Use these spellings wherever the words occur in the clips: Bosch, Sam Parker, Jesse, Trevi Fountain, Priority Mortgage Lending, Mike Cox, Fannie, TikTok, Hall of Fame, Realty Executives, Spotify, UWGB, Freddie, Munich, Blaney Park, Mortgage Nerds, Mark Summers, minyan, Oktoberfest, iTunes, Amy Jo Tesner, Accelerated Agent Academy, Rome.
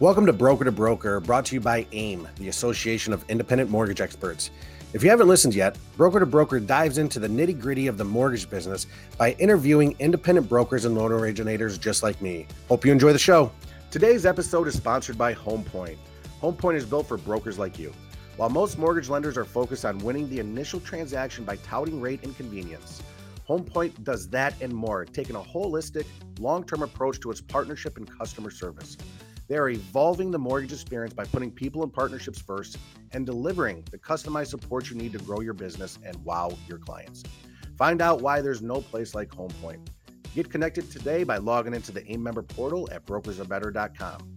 Welcome to Broker, brought to you by AIM, the Association of Independent Mortgage Experts. If you haven't listened yet, Broker to Broker dives into the nitty-gritty of the mortgage business by interviewing independent brokers and loan originators just like me. Hope you enjoy the show. Today's episode is sponsored by HomePoint. HomePoint is built for brokers like you. While most mortgage lenders are focused on winning the initial transaction by touting rate and convenience, HomePoint does that and more, taking a holistic, long-term approach to its partnership and customer service. They are evolving the mortgage experience by putting people and partnerships first and delivering the customized support you need to grow your business and wow your clients. Find out why there's no place like HomePoint. Get connected today by logging into the AIM member portal at brokersarebetter.com.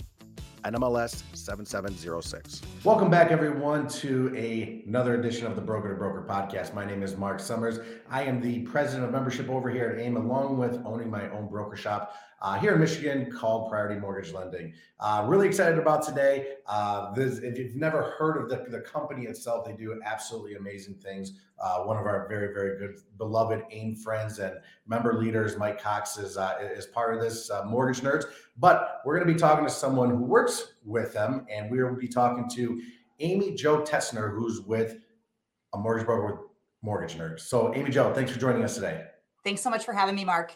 NMLS 7706. Welcome back, everyone, to another edition of the Broker to Broker podcast. My name is Mark Summers. I am the president of membership over here at AIM, along with owning my own broker shop here in Michigan called Priority Mortgage Lending. Really excited about today. If you've never heard of the company itself, they do absolutely amazing things. One of our very, very good, beloved AIM friends and member leaders, Mike Cox, is part of this Mortgage Nerds. But we're going to be talking to someone who works with them, and we will be talking to Amy Jo Tesner, who's with a mortgage broker with Mortgage Nerds. So, Amy Jo, thanks for joining us today. Thanks so much for having me, Mark.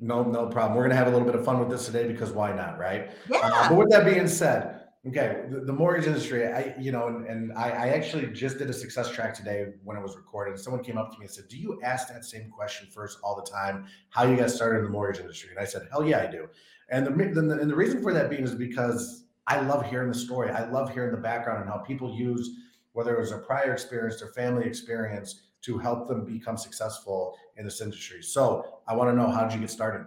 No problem. We're going to have a little bit of fun with this today because why not, right? Yeah. But with that being said, okay, the mortgage industry, I actually just did a success track today when it was recorded. Someone came up to me and said, do you ask that same question first all the time, how you got started in the mortgage industry? And I said, hell yeah, I do. And the reason for that being is because I love hearing the story. I love hearing the background and how people use, whether it was their prior experience, their family experience, to help them become successful in this industry. So I want to know, how did you get started?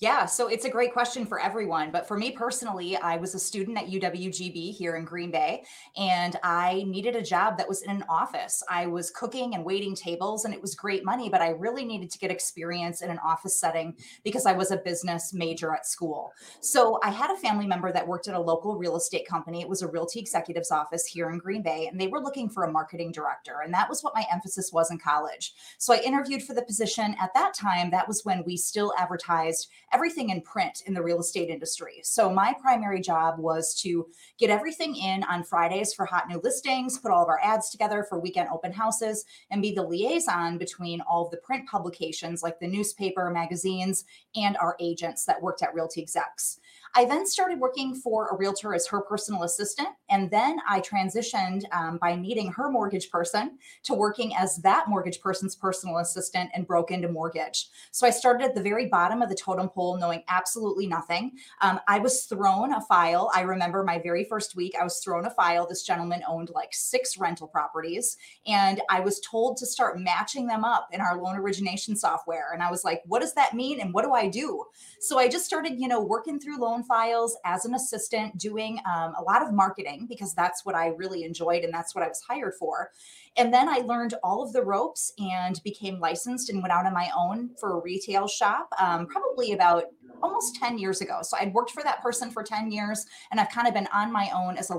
Yeah, so it's a great question for everyone. But for me personally, I was a student at UWGB here in Green Bay, and I needed a job that was in an office. I was cooking and waiting tables, and it was great money, but I really needed to get experience in an office setting because I was a business major at school. So I had a family member that worked at a local real estate company. It was a Realty Executives office here in Green Bay, and they were looking for a marketing director. And that was what my emphasis was in college. So I interviewed for the position. At that time, that was when we still advertised everything in print in the real estate industry. So my primary job was to get everything in on Fridays for hot new listings, put all of our ads together for weekend open houses, and be the liaison between all of the print publications like the newspaper, magazines, and our agents that worked at Realty Execs. I then started working for a realtor as her personal assistant, and then I transitioned by meeting her mortgage person to working as that mortgage person's personal assistant and broke into mortgage. So I started at the very bottom of the totem pole, knowing absolutely nothing. I was thrown a file. I remember my very first week, I was thrown a file. This gentleman owned like 6 rental properties, and I was told to start matching them up in our loan origination software. And I was like, what does that mean? And what do I do? So I just started, working through loan files as an assistant, doing a lot of marketing because that's what I really enjoyed and that's what I was hired for. And then I learned all of the ropes and became licensed and went out on my own for a retail shop probably about almost 10 years ago. So I'd worked for that person for 10 years and I've kind of been on my own as a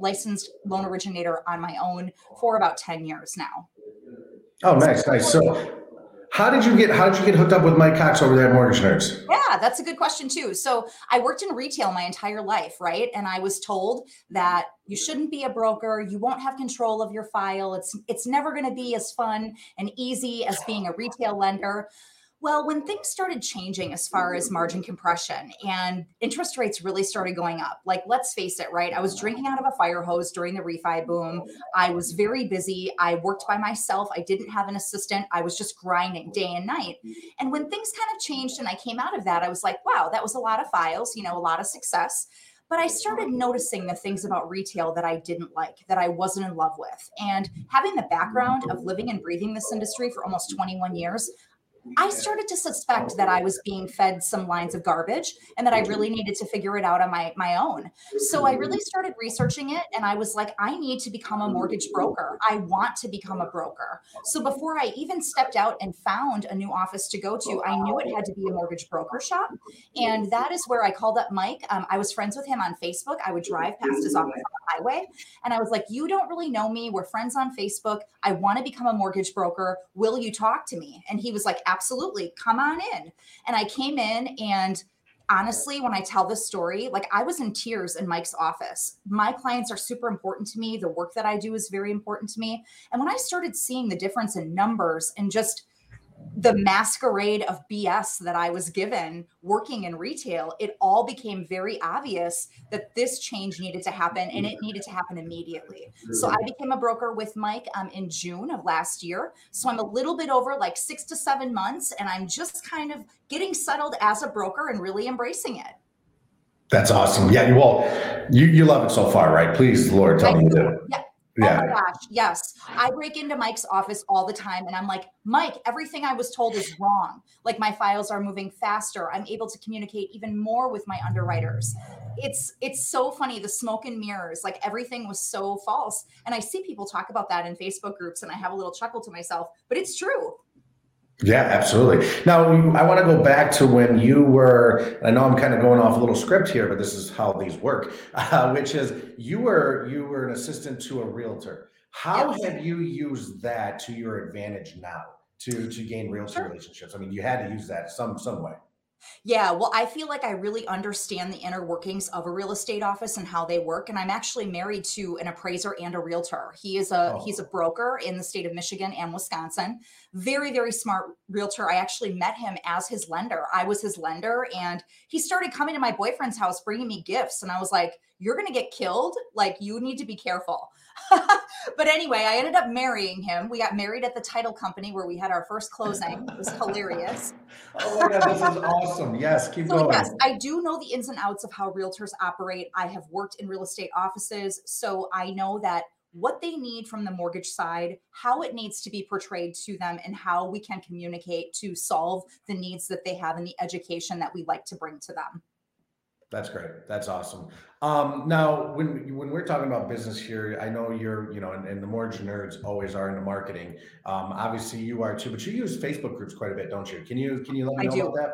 licensed loan originator on my own for about 10 years now. Oh, nice. So How did you get hooked up with Mike Cox over there at Mortgage Nerds? Yeah, that's a good question too. So I worked in retail my entire life, right? And I was told that you shouldn't be a broker. You won't have control of your file. It's never going to be as fun and easy as being a retail lender. Well, when things started changing as far as margin compression and interest rates really started going up, like, let's face it, right? I was drinking out of a fire hose during the refi boom. I was very busy. I worked by myself. I didn't have an assistant. I was just grinding day and night. And when things kind of changed and I came out of that, I was like, wow, that was a lot of files, a lot of success. But I started noticing the things about retail that I didn't like, that I wasn't in love with. And having the background of living and breathing this industry for almost 21 years, I started to suspect that I was being fed some lines of garbage and that I really needed to figure it out on my own. So I really started researching it. And I was like, I need to become a mortgage broker. I want to become a broker. So before I even stepped out and found a new office to go to, I knew it had to be a mortgage broker shop. And that is where I called up Mike. I was friends with him on Facebook. I would drive past his office on the highway. And I was like, you don't really know me. We're friends on Facebook. I want to become a mortgage broker. Will you talk to me? And he was like, absolutely. Come on in. And I came in and honestly, when I tell this story, like I was in tears in Mike's office. My clients are super important to me. The work that I do is very important to me. And when I started seeing the difference in numbers and just the masquerade of BS that I was given working in retail, it all became very obvious that this change needed to happen, and it needed to happen immediately. So I became a broker with Mike in June of last year. So I'm a little bit over like 6 to 7 months, and I'm just kind of getting settled as a broker and really embracing it. That's awesome. Yeah, well, you love it so far, right? Please, Lord, tell me you do. Yeah. Yeah. Oh my gosh, yes. I break into Mike's office all the time and I'm like, Mike, everything I was told is wrong. Like my files are moving faster. I'm able to communicate even more with my underwriters. It's so funny, the smoke and mirrors, like everything was so false. And I see people talk about that in Facebook groups and I have a little chuckle to myself, but it's true. Yeah, absolutely. Now, I want to go back to when you were, I know I'm kind of going off a little script here, but this is how these work, which is you were an assistant to a realtor. How have you used that to your advantage now to gain realtor relationships? I mean, you had to use that some way. Yeah, well, I feel like I really understand the inner workings of a real estate office and how they work. And I'm actually married to an appraiser and a realtor. He's a broker in the state of Michigan and Wisconsin. Very, very smart realtor. I actually met him as his lender. I was his lender, and he started coming to my boyfriend's house, bringing me gifts. And I was like, you're going to get killed. Like, you need to be careful. But anyway, I ended up marrying him. We got married at the title company where we had our first closing. It was hilarious. Oh my God, this is awesome. Yes, keep going. Yes, I do know the ins and outs of how realtors operate. I have worked in real estate offices, so I know that what they need from the mortgage side, how it needs to be portrayed to them, and how we can communicate to solve the needs that they have and the education that we like to bring to them. That's great. That's awesome. Now, when we're talking about business here, I know you're, and the mortgage nerds always are into marketing. Obviously, you are too, but you use Facebook groups quite a bit, don't you? Can you let me know about that?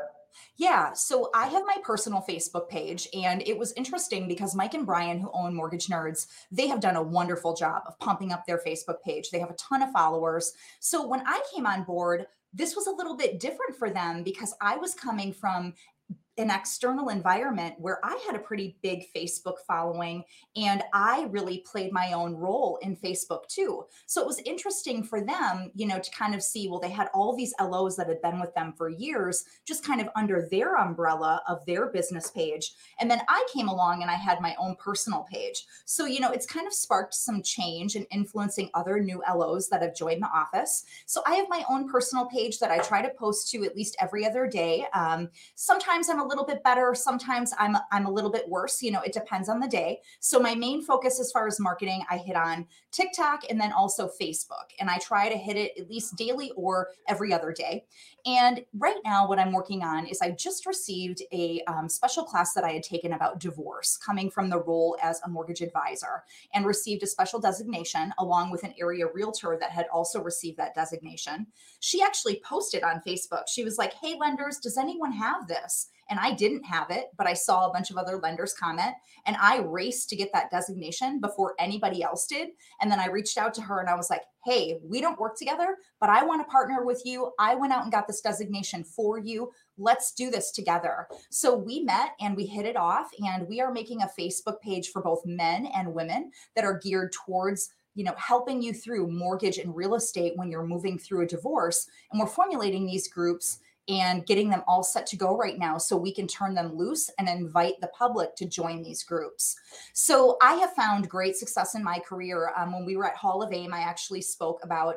Yeah. So I have my personal Facebook page, and it was interesting because Mike and Brian, who own Mortgage Nerds, they have done a wonderful job of pumping up their Facebook page. They have a ton of followers. So when I came on board, this was a little bit different for them because I was coming from an external environment where I had a pretty big Facebook following, and I really played my own role in Facebook too. So it was interesting for them, to kind of see, well, they had all these LOs that had been with them for years, just kind of under their umbrella of their business page. And then I came along and I had my own personal page. So, it's kind of sparked some change and influencing other new LOs that have joined the office. So I have my own personal page that I try to post to at least every other day. Sometimes I'm a little bit better. Sometimes I'm a little bit worse. It depends on the day. So my main focus as far as marketing, I hit on TikTok and then also Facebook. And I try to hit it at least daily or every other day. And right now what I'm working on is I just received a special class that I had taken about divorce, coming from the role as a mortgage advisor, and received a special designation along with an area realtor that had also received that designation. She actually posted on Facebook. She was like, hey, lenders, does anyone have this? And I didn't have it, but I saw a bunch of other lenders comment, and I raced to get that designation before anybody else did. And then I reached out to her and I was like, hey, we don't work together, but I want to partner with you. I went out and got this designation for you. Let's do this together. So we met and we hit it off, and we are making a Facebook page for both men and women that are geared towards helping you through mortgage and real estate when you're moving through a divorce. And we're formulating these groups and getting them all set to go right now so we can turn them loose and invite the public to join these groups. So I have found great success in my career. When we were at Hall of Fame, I actually spoke about,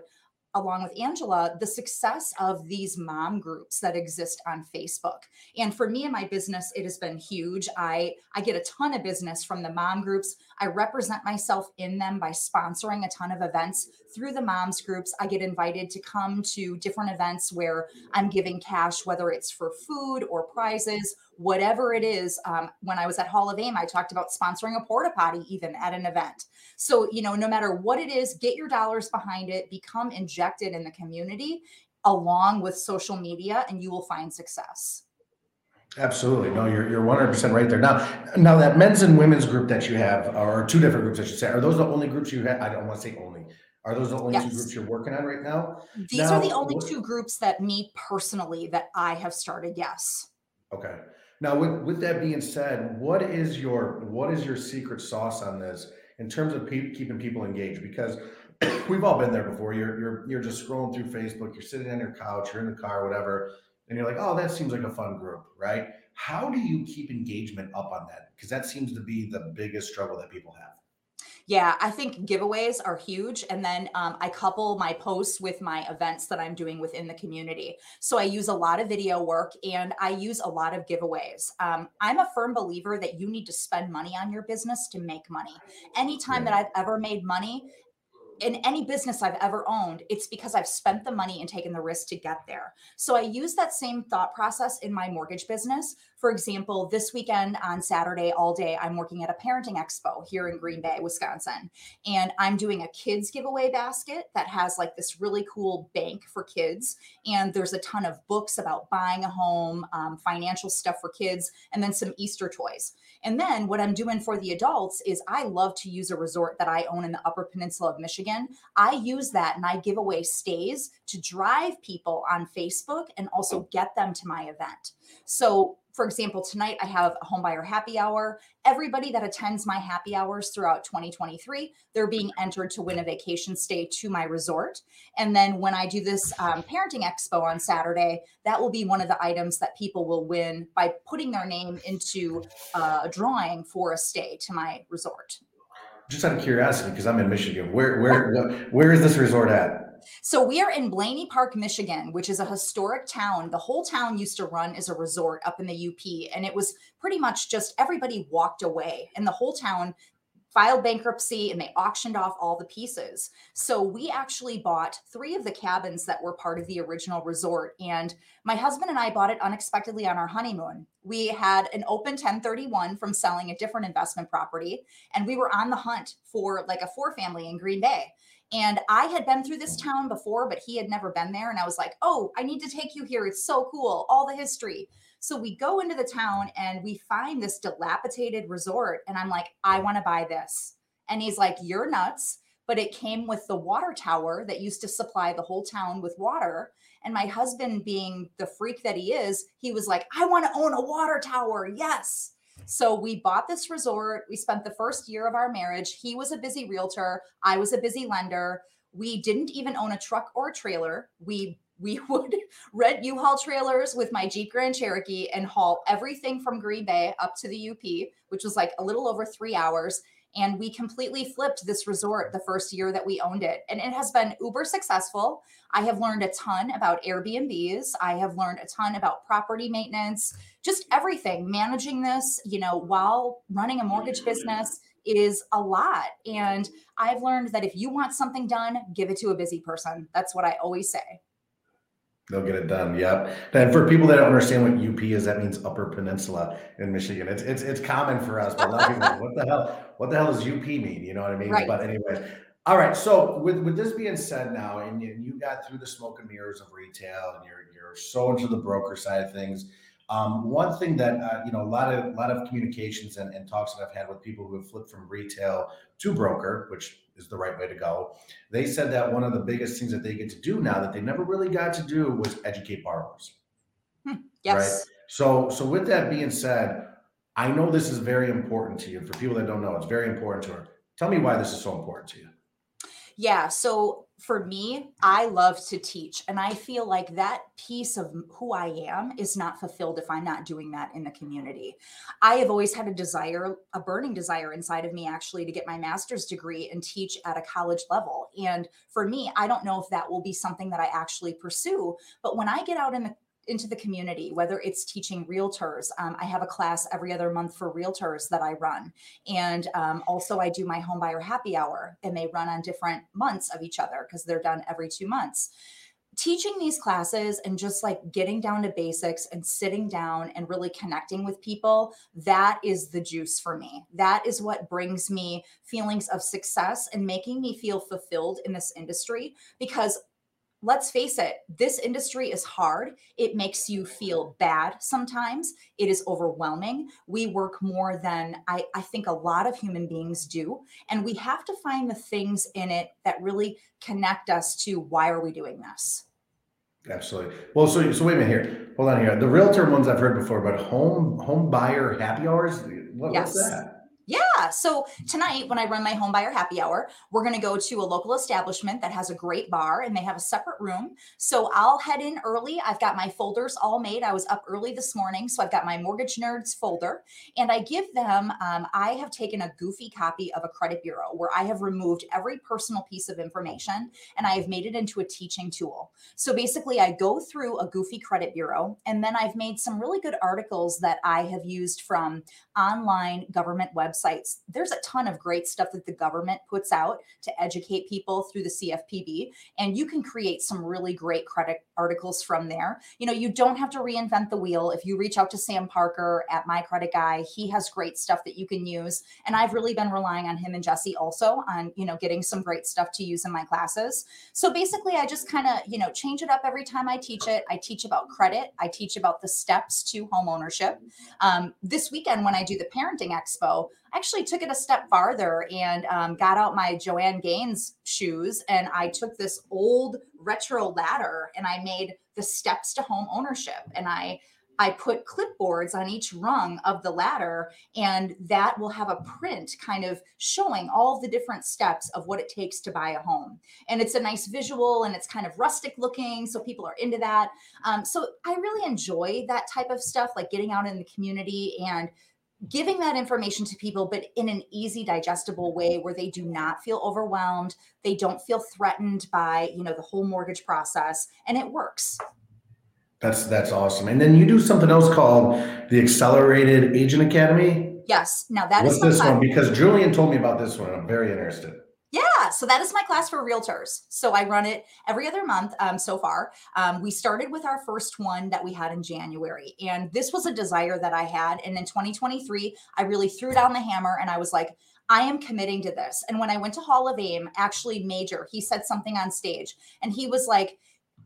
along with Angela, the success of these mom groups that exist on Facebook. And for me and my business, it has been huge. I get a ton of business from the mom groups. I represent myself in them by sponsoring a ton of events through the moms groups. I get invited to come to different events where I'm giving cash, whether it's for food or prizes, whatever it is. When I was at Hall of Aim, I talked about sponsoring a porta potty even at an event. So, no matter what it is, get your dollars behind it, become injected in the community along with social media, and you will find success. Absolutely. No, you're 100% right there. Now that men's and women's group that you have, or two different groups, I should say, are those the only groups you have? I don't want to say only. Are those the only two groups you're working on right now? These are the only two groups that me personally that I have started. Yes. Okay. Now, with that being said, what is your secret sauce on this in terms of keeping people engaged? Because we've all been there before. You're just scrolling through Facebook, you're sitting on your couch, you're in the car, whatever, and you're like, oh, that seems like a fun group, right? How do you keep engagement up on that? Because that seems to be the biggest struggle that people have. Yeah, I think giveaways are huge. And then I couple my posts with my events that I'm doing within the community. So I use a lot of video work and I use a lot of giveaways. I'm a firm believer that you need to spend money on your business to make money. Anytime that I've ever made money in any business I've ever owned, it's because I've spent the money and taken the risk to get there. So I use that same thought process in my mortgage business. For example, this weekend on Saturday, all day, I'm working at a parenting expo here in Green Bay, Wisconsin. And I'm doing a kids giveaway basket that has like this really cool bank for kids. And there's a ton of books about buying a home, financial stuff for kids, and then some Easter toys. And then what I'm doing for the adults is I love to use a resort that I own in the Upper Peninsula of Michigan. I use that and I give away stays to drive people on Facebook and also get them to my event. So for example, tonight I have a homebuyer happy hour. Everybody that attends my happy hours throughout 2023, they're being entered to win a vacation stay to my resort. And then when I do this parenting expo on Saturday, that will be one of the items that people will win by putting their name into a drawing for a stay to my resort. Just out of curiosity, because I'm in Michigan, where is this resort at? So we are in Blaney Park, Michigan, which is a historic town. The whole town used to run as a resort up in the UP, and it was pretty much just everybody walked away, and the whole town filed bankruptcy and they auctioned off all the pieces. So we actually bought 3 of the cabins that were part of the original resort. And my husband and I bought it unexpectedly on our honeymoon. We had an open 1031 from selling a different investment property. And we were on the hunt for like a 4-family in Green Bay. And I had been through this town before, but he had never been there. And I was like, oh, I need to take you here. It's so cool. All the history. So we go into the town and we find this dilapidated resort. And I'm like, I want to buy this. And he's like, you're nuts. But it came with the water tower that used to supply the whole town with water. And my husband, being the freak that he is, he was like, I want to own a water tower. Yes. So we bought this resort. We spent the first year of our marriage. He was a busy realtor. I was a busy lender. We didn't even own a truck or a trailer. We would rent U-Haul trailers with my Jeep Grand Cherokee and haul everything from Green Bay up to the UP, which was like a little over 3 hours. And we completely flipped this resort the first year that we owned it. And it has been uber successful. I have learned a ton about Airbnbs. I have learned a ton about property maintenance, just everything. Managing this, while running a mortgage business is a lot. And I've learned that if you want something done, give it to a busy person. That's what I always say. They'll get it done. Yep. And for people that don't understand what UP is, that means Upper Peninsula in Michigan. It's common for us, but a lot of people like, what the hell does UP mean? You know what I mean? Right. But anyways, all right. So with this being said now, and you got through the smoke and mirrors of retail, and you're so into the broker side of things. One thing that a lot of communications and talks that I've had with people who have flipped from retail to broker, which is the right way to go. They said that one of the biggest things that they get to do now that they never really got to do was educate borrowers. Yes. Right? So with that being said, I know this is very important to you. For people that don't know, it's very important to her. Tell me why this is so important to you. Yeah. So for me, I love to teach, and I feel like that piece of who I am is not fulfilled if I'm not doing that in the community. I have always had a burning desire inside of me, actually, to get my master's degree and teach at a college level. And for me, I don't know if that will be something that I actually pursue. But when I get out into the community, whether it's teaching realtors. I have a class every other month for realtors that I run. And also I do my homebuyer happy hour, and they run on different months of each other because they're done every 2 months. Teaching these classes and just like getting down to basics and sitting down and really connecting with people, that is the juice for me. That is what brings me feelings of success and making me feel fulfilled in this industry, because let's face it, this industry is hard. It makes you feel bad sometimes. It is overwhelming. We work more than I think a lot of human beings do. And we have to find the things in it that really connect us to why are we doing this? Absolutely. Well, so wait a minute here. Hold on here. The realtor ones I've heard before, but home buyer happy hours. What's that? Yeah. So tonight when I run my home buyer happy hour, we're going to go to a local establishment that has a great bar and they have a separate room. So I'll head in early. I've got my folders all made. I was up early this morning. So I've got my Mortgage Nerds folder and I give them, I have taken a goofy copy of a credit bureau where I have removed every personal piece of information and I have made it into a teaching tool. So basically I go through a goofy credit bureau and then I've made some really good articles that I have used from online government websites. There's a ton of great stuff that the government puts out to educate people through the CFPB. And you can create some really great credit articles from there. You know, you don't have to reinvent the wheel. If you reach out to Sam Parker at My Credit Guy, he has great stuff that you can use. And I've really been relying on him and Jesse also on, you know, getting some great stuff to use in my classes. So basically I just kind of, you know, change it up every time I teach it. I teach about credit. I teach about the steps to home ownership. This weekend when I do the parenting expo, I actually took it a step farther and got out my Joanne Gaines shoes and I took this old retro ladder and I made the steps to home ownership. And I put clipboards on each rung of the ladder and that will have a print kind of showing all the different steps of what it takes to buy a home. And it's a nice visual and it's kind of rustic looking. So people are into that. So I really enjoy that type of stuff, like getting out in the community and giving that information to people, but in an easy, digestible way where they do not feel overwhelmed. They don't feel threatened by, you know, the whole mortgage process, and it works. That's awesome. And then you do something else called the Accelerated Agent Academy. Yes. Now that is this one, because Julian told me about this one. I'm very interested. Yeah. So that is my class for realtors. So I run it every other month so far. We started with our first one that we had in January. And this was a desire that I had. And in 2023, I really threw down the hammer and I was like, I am committing to this. And when I went to Hall of Fame, actually Major, he said something on stage and he was like,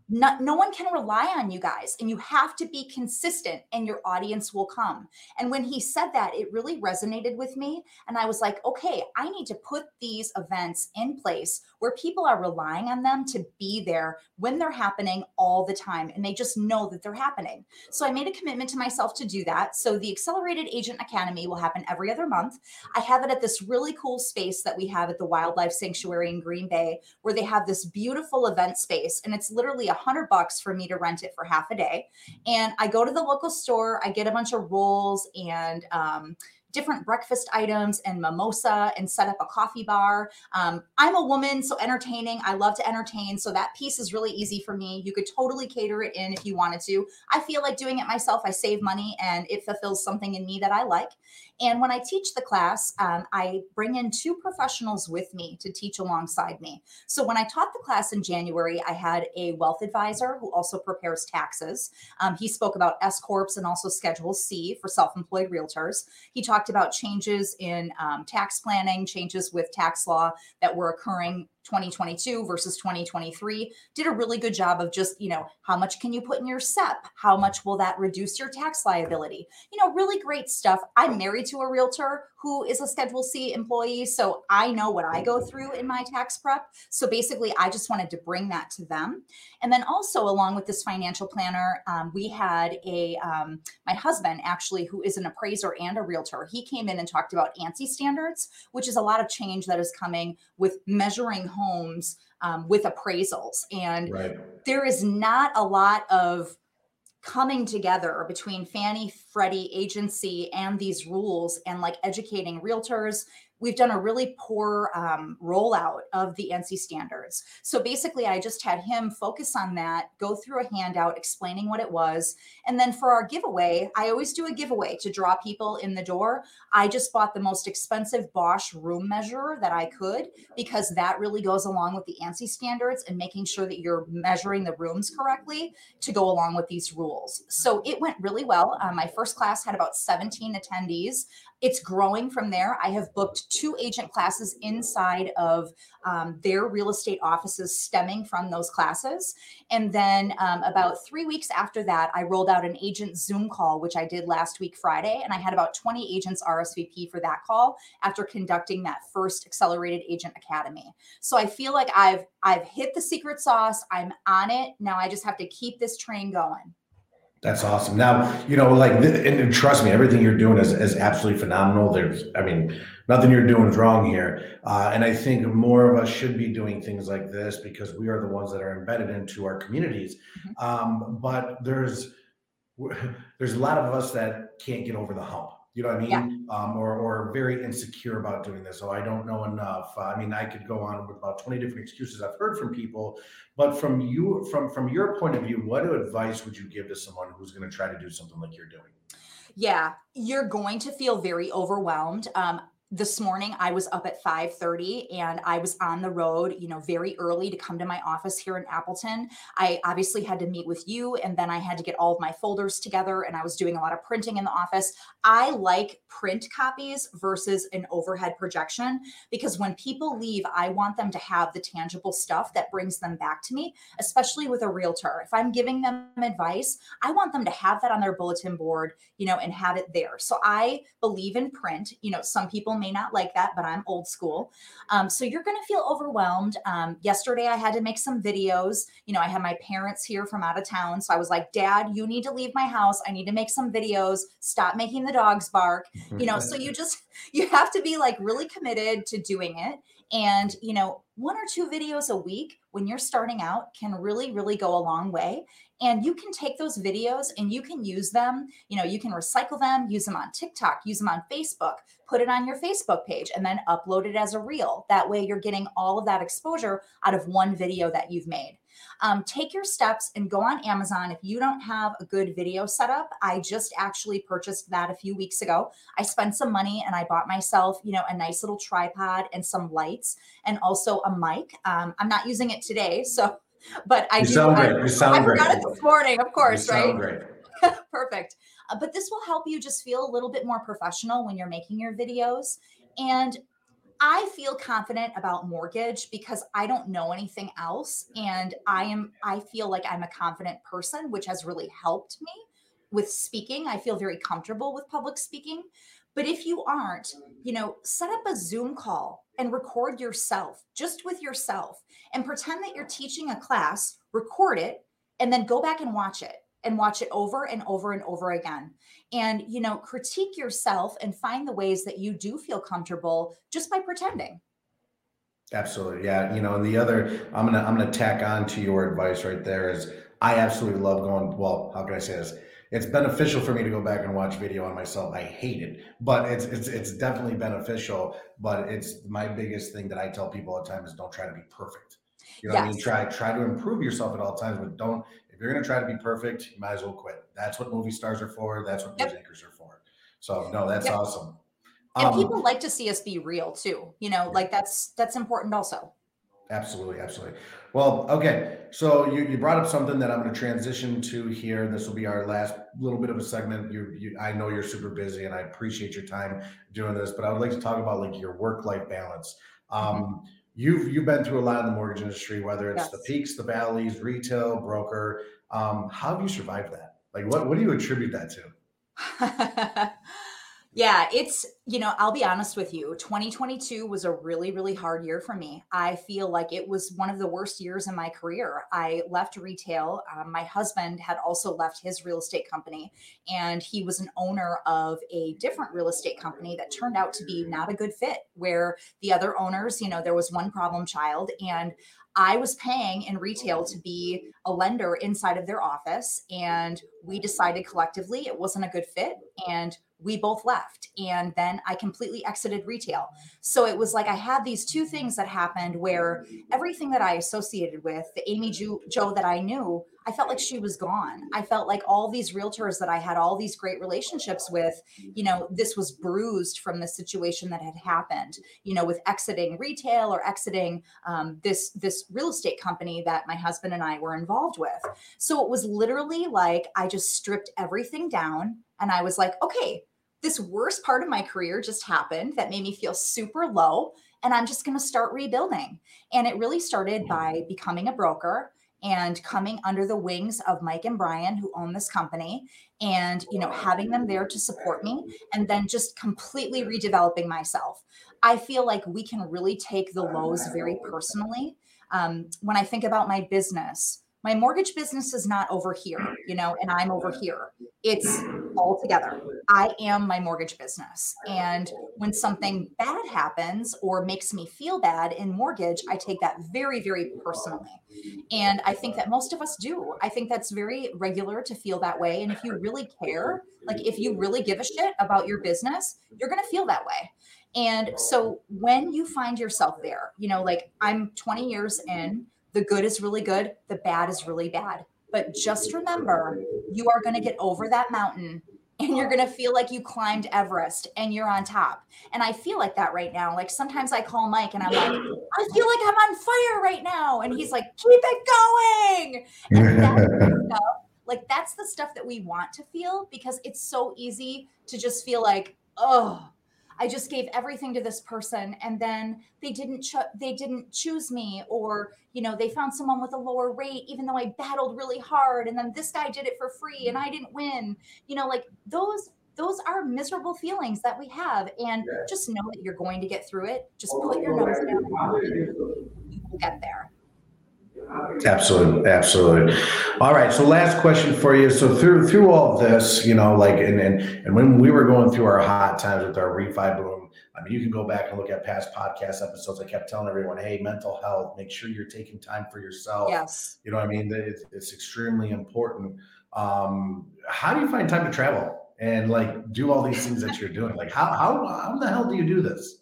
no one can rely on you guys and you have to be consistent and your audience will come. And when he said that, it really resonated with me. And I was like, okay, I need to put these events in place where people are relying on them to be there when they're happening all the time. And they just know that they're happening. So I made a commitment to myself to do that. So the Accelerated Agent Academy will happen every other month. I have it at this really cool space that we have at the Wildlife Sanctuary in Green Bay, where they have this beautiful event space. And it's literally $100 for me to rent it for half a day. And I go to the local store, I get a bunch of rolls and different breakfast items and mimosa and set up a coffee bar. I'm a woman, so entertaining. I love to entertain. So that piece is really easy for me. You could totally cater it in if you wanted to. I feel like doing it myself. I save money and it fulfills something in me that I like. And when I teach the class, I bring in two professionals with me to teach alongside me. So when I taught the class in January, I had a wealth advisor who also prepares taxes. He spoke about S-Corps and also Schedule C for self-employed realtors. He talked about changes in tax planning, changes with tax law that were occurring 2022 versus 2023. Did a really good job of just, you know, how much can you put in your SEP? How much will that reduce your tax liability? You know, really great stuff. I'm married to a realtor who is a Schedule C employee, so I know what I go through in my tax prep. So basically, I just wanted to bring that to them. And then also along with this financial planner, we had a, my husband actually, who is an appraiser and a realtor, he came in and talked about ANSI standards, which is a lot of change that is coming with measuring homes with appraisals. And There is not a lot of coming together between Fannie, Freddie, agency, and these rules and like educating realtors. We've done a really poor rollout of the ANSI standards. So basically, I just had him focus on that, go through a handout explaining what it was. And then for our giveaway, I always do a giveaway to draw people in the door. I just bought the most expensive Bosch room measurer that I could, because that really goes along with the ANSI standards and making sure that you're measuring the rooms correctly to go along with these rules. So it went really well. My first class had about 17 attendees. It's growing from there. I have booked 2 agent classes inside of their real estate offices stemming from those classes. And then about 3 weeks after that, I rolled out an agent Zoom call, which I did last week, Friday. And I had about 20 agents RSVP for that call after conducting that first Accelerated Agent Academy. So I feel like I've hit the secret sauce. I'm on it. Now I just have to keep this train going. That's awesome. Now, you know, like, and trust me, everything you're doing is absolutely phenomenal. I mean, nothing you're doing is wrong here. And I think more of us should be doing things like this because we are the ones that are embedded into our communities. Mm-hmm. But there's a lot of us that can't get over the hump. You know what I mean? Yeah. Or very insecure about doing this. So I don't know enough. I mean, I could go on with about 20 different excuses I've heard from people, but from your point of view, what advice would you give to someone who's going to try to do something like you're doing? Yeah, you're going to feel very overwhelmed. This morning, I was up at 5:30 and I was on the road, you know, very early to come to my office here in Appleton. I obviously had to meet with you and then I had to get all of my folders together and I was doing a lot of printing in the office. I like print copies versus an overhead projection because when people leave, I want them to have the tangible stuff that brings them back to me, especially with a realtor. If I'm giving them advice, I want them to have that on their bulletin board, you know, and have it there. So I believe in print. You know, some people may not like that, but I'm old school. So you're going to feel overwhelmed. Yesterday, I had to make some videos. You know, I had my parents here from out of town. So I was like, Dad, you need to leave my house. I need to make some videos. Stop making the dogs bark. You know, so you have to be like really committed to doing it. And, you know, 1 or 2 videos a week when you're starting out can really, really go a long way. And you can take those videos and you can use them. You know, you can recycle them, use them on TikTok, use them on Facebook, put it on your Facebook page, and then upload it as a reel. That way you're getting all of that exposure out of one video that you've made. Take your steps and go on Amazon. If you don't have a good video setup, I just actually purchased that a few weeks ago. I spent some money and I bought myself, you know, a nice little tripod and some lights and also a mic. I'm not using it today, so, but I do. I forgot it this morning, of course, right? Great. Perfect. But this will help you just feel a little bit more professional when you're making your videos. And I feel confident about mortgage because I don't know anything else. And I feel like I'm a confident person, which has really helped me with speaking. I feel very comfortable with public speaking. But if you aren't, you know, set up a Zoom call and record yourself, just with yourself, and pretend that you're teaching a class, record it, and then go back and watch it. And watch it over and over and over again. And, you know, critique yourself and find the ways that you do feel comfortable just by pretending. Absolutely. Yeah. You know, and the other, I'm going to tack on to your advice right there is I absolutely love going, well, how can I say this? It's beneficial for me to go back and watch video on myself. I hate it, but it's definitely beneficial, but it's my biggest thing that I tell people all the time is don't try to be perfect. You know what I mean? Try to improve yourself at all times, but don't, if you're going to try to be perfect, you might as well quit. That's what movie stars are for. That's what news anchors are for. So no, that's awesome. And people like to see us be real too. You know, like that's important also. Absolutely. Absolutely. Well, okay. So you brought up something that I'm going to transition to here. This will be our last little bit of a segment. I know you're super busy and I appreciate your time doing this, but I would like to talk about like your work-life balance. Mm-hmm. You've been through a lot in the mortgage industry, whether it's the peaks, the valleys, retail, broker. How have you survived that? Like, what do you attribute that to? Yeah, it's, you know, I'll be honest with you. 2022 was a really, really hard year for me. I feel like it was one of the worst years in my career. I left retail. My husband had also left his real estate company, and he was an owner of a different real estate company that turned out to be not a good fit, where the other owners, you know, there was one problem child, and I was paying in retail to be a lender inside of their office, and we decided collectively it wasn't a good fit, and we both left. And then I completely exited retail. So it was like I had these two things that happened where everything that I associated with, the Amy Jo that I knew, I felt like she was gone. I felt like all these realtors that I had all these great relationships with, you know, this was bruised from the situation that had happened, you know, with exiting retail or exiting this real estate company that my husband and I were involved with. So it was literally like I just stripped everything down and I was like, okay, this worst part of my career just happened that made me feel super low, and I'm just going to start rebuilding. And it really started by becoming a broker and coming under the wings of Mike and Brian, who own this company, and, you know, having them there to support me, and then just completely redeveloping myself. I feel like we can really take the lows very personally. When I think about my business, my mortgage business is not over here, you know, and I'm over here. It's all together. I am my mortgage business. And when something bad happens or makes me feel bad in mortgage, I take that very, very personally. And I think that most of us do. I think that's very regular to feel that way. And if you really care, like if you really give a shit about your business, you're going to feel that way. And so when you find yourself there, you know, like I'm 20 years in, the good is really good, the bad is really bad. But just remember, you are going to get over that mountain and you're going to feel like you climbed Everest and you're on top. And I feel like that right now. Like sometimes I call Mike and I'm like, I feel like I'm on fire right now. And he's like, keep it going. And that's the stuff that we want to feel, because it's so easy to just feel like, oh, I just gave everything to this person and then they didn't choose me, or, you know, they found someone with a lower rate, even though I battled really hard. And then this guy did it for free and I didn't win. You know, like those are miserable feelings that we have, and just know that you're going to get through it. Just put your nose down and you will get there. Absolutely. Absolutely. All right. So last question for you. So through all of this, you know, like, and when we were going through our hot times with our refi boom, I mean, you can go back and look at past podcast episodes. I kept telling everyone, hey, mental health, make sure you're taking time for yourself. Yes. You know what I mean? It's extremely important. How do you find time to travel and like do all these things that you're doing? Like how the hell do you do this?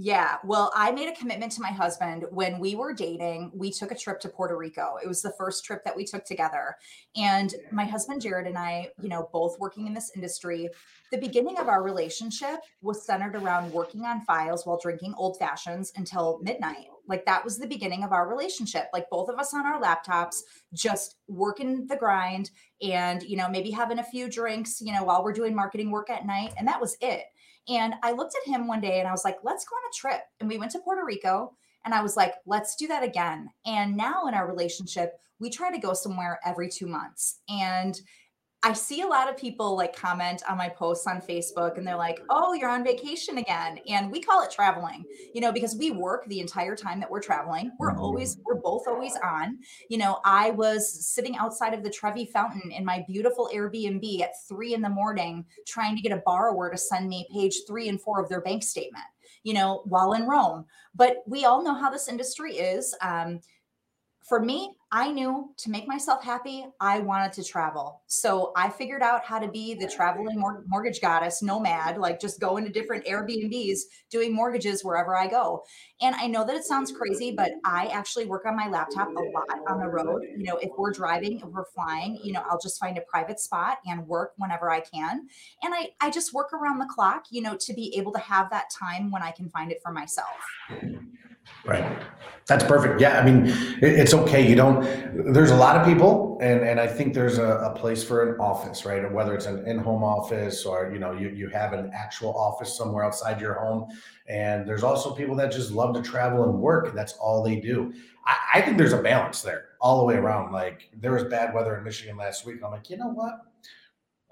Yeah. Well, I made a commitment to my husband when we were dating. We took a trip to Puerto Rico. It was the first trip that we took together. And my husband, Jared, and I, you know, both working in this industry, the beginning of our relationship was centered around working on files while drinking old fashions until midnight. Like that was the beginning of our relationship. Like both of us on our laptops, just working the grind and, you know, maybe having a few drinks, you know, while we're doing marketing work at night. And that was it. And I looked at him one day and I was like, let's go on a trip. And we went to Puerto Rico and I was like, let's do that again. And now in our relationship, we try to go somewhere every 2 months. And I see a lot of people like comment on my posts on Facebook and they're like, oh, you're on vacation again. And we call it traveling, you know, because we work the entire time that we're traveling. We're both always on, you know, I was sitting outside of the Trevi Fountain in my beautiful Airbnb at 3 a.m. trying to get a borrower to send me page 3 and 4 of their bank statement, you know, while in Rome. But we all know how this industry is. For me, I knew to make myself happy, I wanted to travel. So I figured out how to be the traveling mortgage goddess, nomad, like just go into different Airbnbs, doing mortgages wherever I go. And I know that it sounds crazy, but I actually work on my laptop a lot on the road. You know, if we're driving, if we're flying, you know, I'll just find a private spot and work whenever I can. And I just work around the clock, you know, to be able to have that time when I can find it for myself. Right. That's perfect. Yeah. I mean, it's okay. You don't, there's a lot of people and I think there's a place for an office, right? And whether it's an in-home office or, you know, you have an actual office somewhere outside your home. And there's also people that just love to travel and work, and that's all they do. I think there's a balance there all the way around. Like there was bad weather in Michigan last week. I'm like, you know what?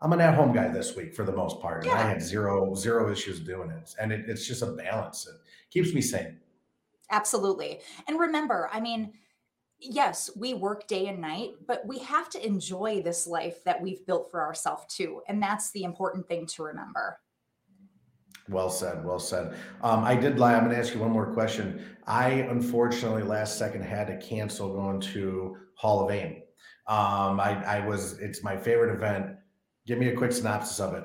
I'm an at-home guy this week for the most part. And yeah. I had zero issues doing it. And it's just a balance. It keeps me sane. Absolutely. And remember, I mean, yes, we work day and night, but we have to enjoy this life that we've built for ourselves too. And that's the important thing to remember. Well said. Well said. I did lie. I'm going to ask you one more question. I unfortunately last second had to cancel going to Hall of Fame. It's my favorite event. Give me a quick synopsis of it.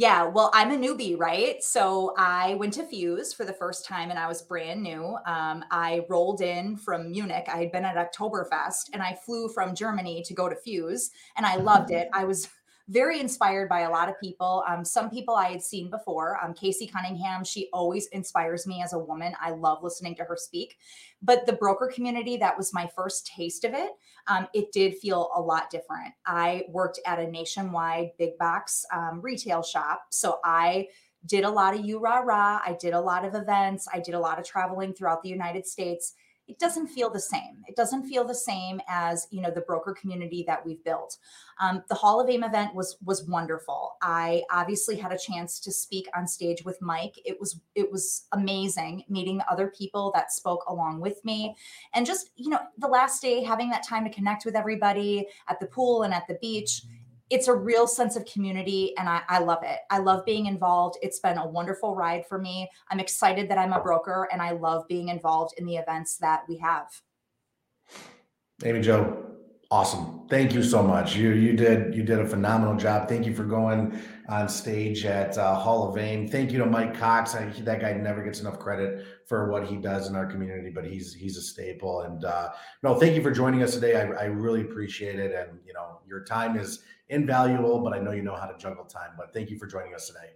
Yeah, well, I'm a newbie, right? So I went to Fuse for the first time and I was brand new. I rolled in from Munich. I had been at Oktoberfest and I flew from Germany to go to Fuse and I loved it. I was very inspired by a lot of people. Some people I had seen before, Casey Cunningham, she always inspires me as a woman. I love listening to her speak. But the broker community, that was my first taste of it. It did feel a lot different. I worked at a nationwide big box retail shop. So I did a lot of rah-rah. I did a lot of events. I did a lot of traveling throughout the United States. It doesn't feel the same. It doesn't feel the same as, you know, the broker community that we've built. The Hall of Fame event was wonderful. I obviously had a chance to speak on stage with Mike. It was amazing meeting other people that spoke along with me, and just, you know, the last day, having that time to connect with everybody at the pool and at the beach. It's a real sense of community, and I love it. I love being involved. It's been a wonderful ride for me. I'm excited that I'm a broker, and I love being involved in the events that we have. Amy Jo, awesome. Thank you so much. You did a phenomenal job. Thank you for going on stage at Hall of Fame. Thank you to Mike Cox. That guy never gets enough credit for what he does in our community, but he's a staple. And no, thank you for joining us today. I really appreciate it. And you know, your time is invaluable, but I know you know how to juggle time. But thank you for joining us today.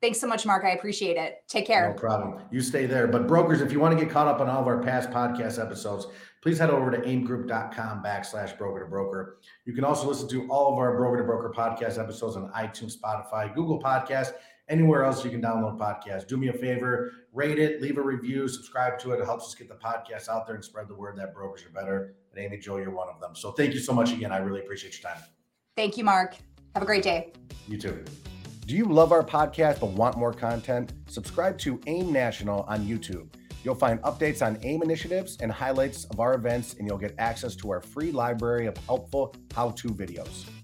Thanks so much, Mark. I appreciate it. Take care. No problem. You stay there. But brokers, if you want to get caught up on all of our past podcast episodes, please head over to aimgroup.com/broker-to-broker. You can also listen to all of our Broker to Broker podcast episodes on iTunes, Spotify, Google Podcasts, anywhere else you can download podcasts. Do me a favor, rate it, leave a review, subscribe to it. It helps us get the podcast out there and spread the word that brokers are better. And Amy Jo, you're one of them. So thank you so much again. I really appreciate your time. Thank you, Mark. Have a great day. You too. Do you love our podcast but want more content? Subscribe to AIM National on YouTube. You'll find updates on AIM initiatives and highlights of our events, and you'll get access to our free library of helpful how-to videos.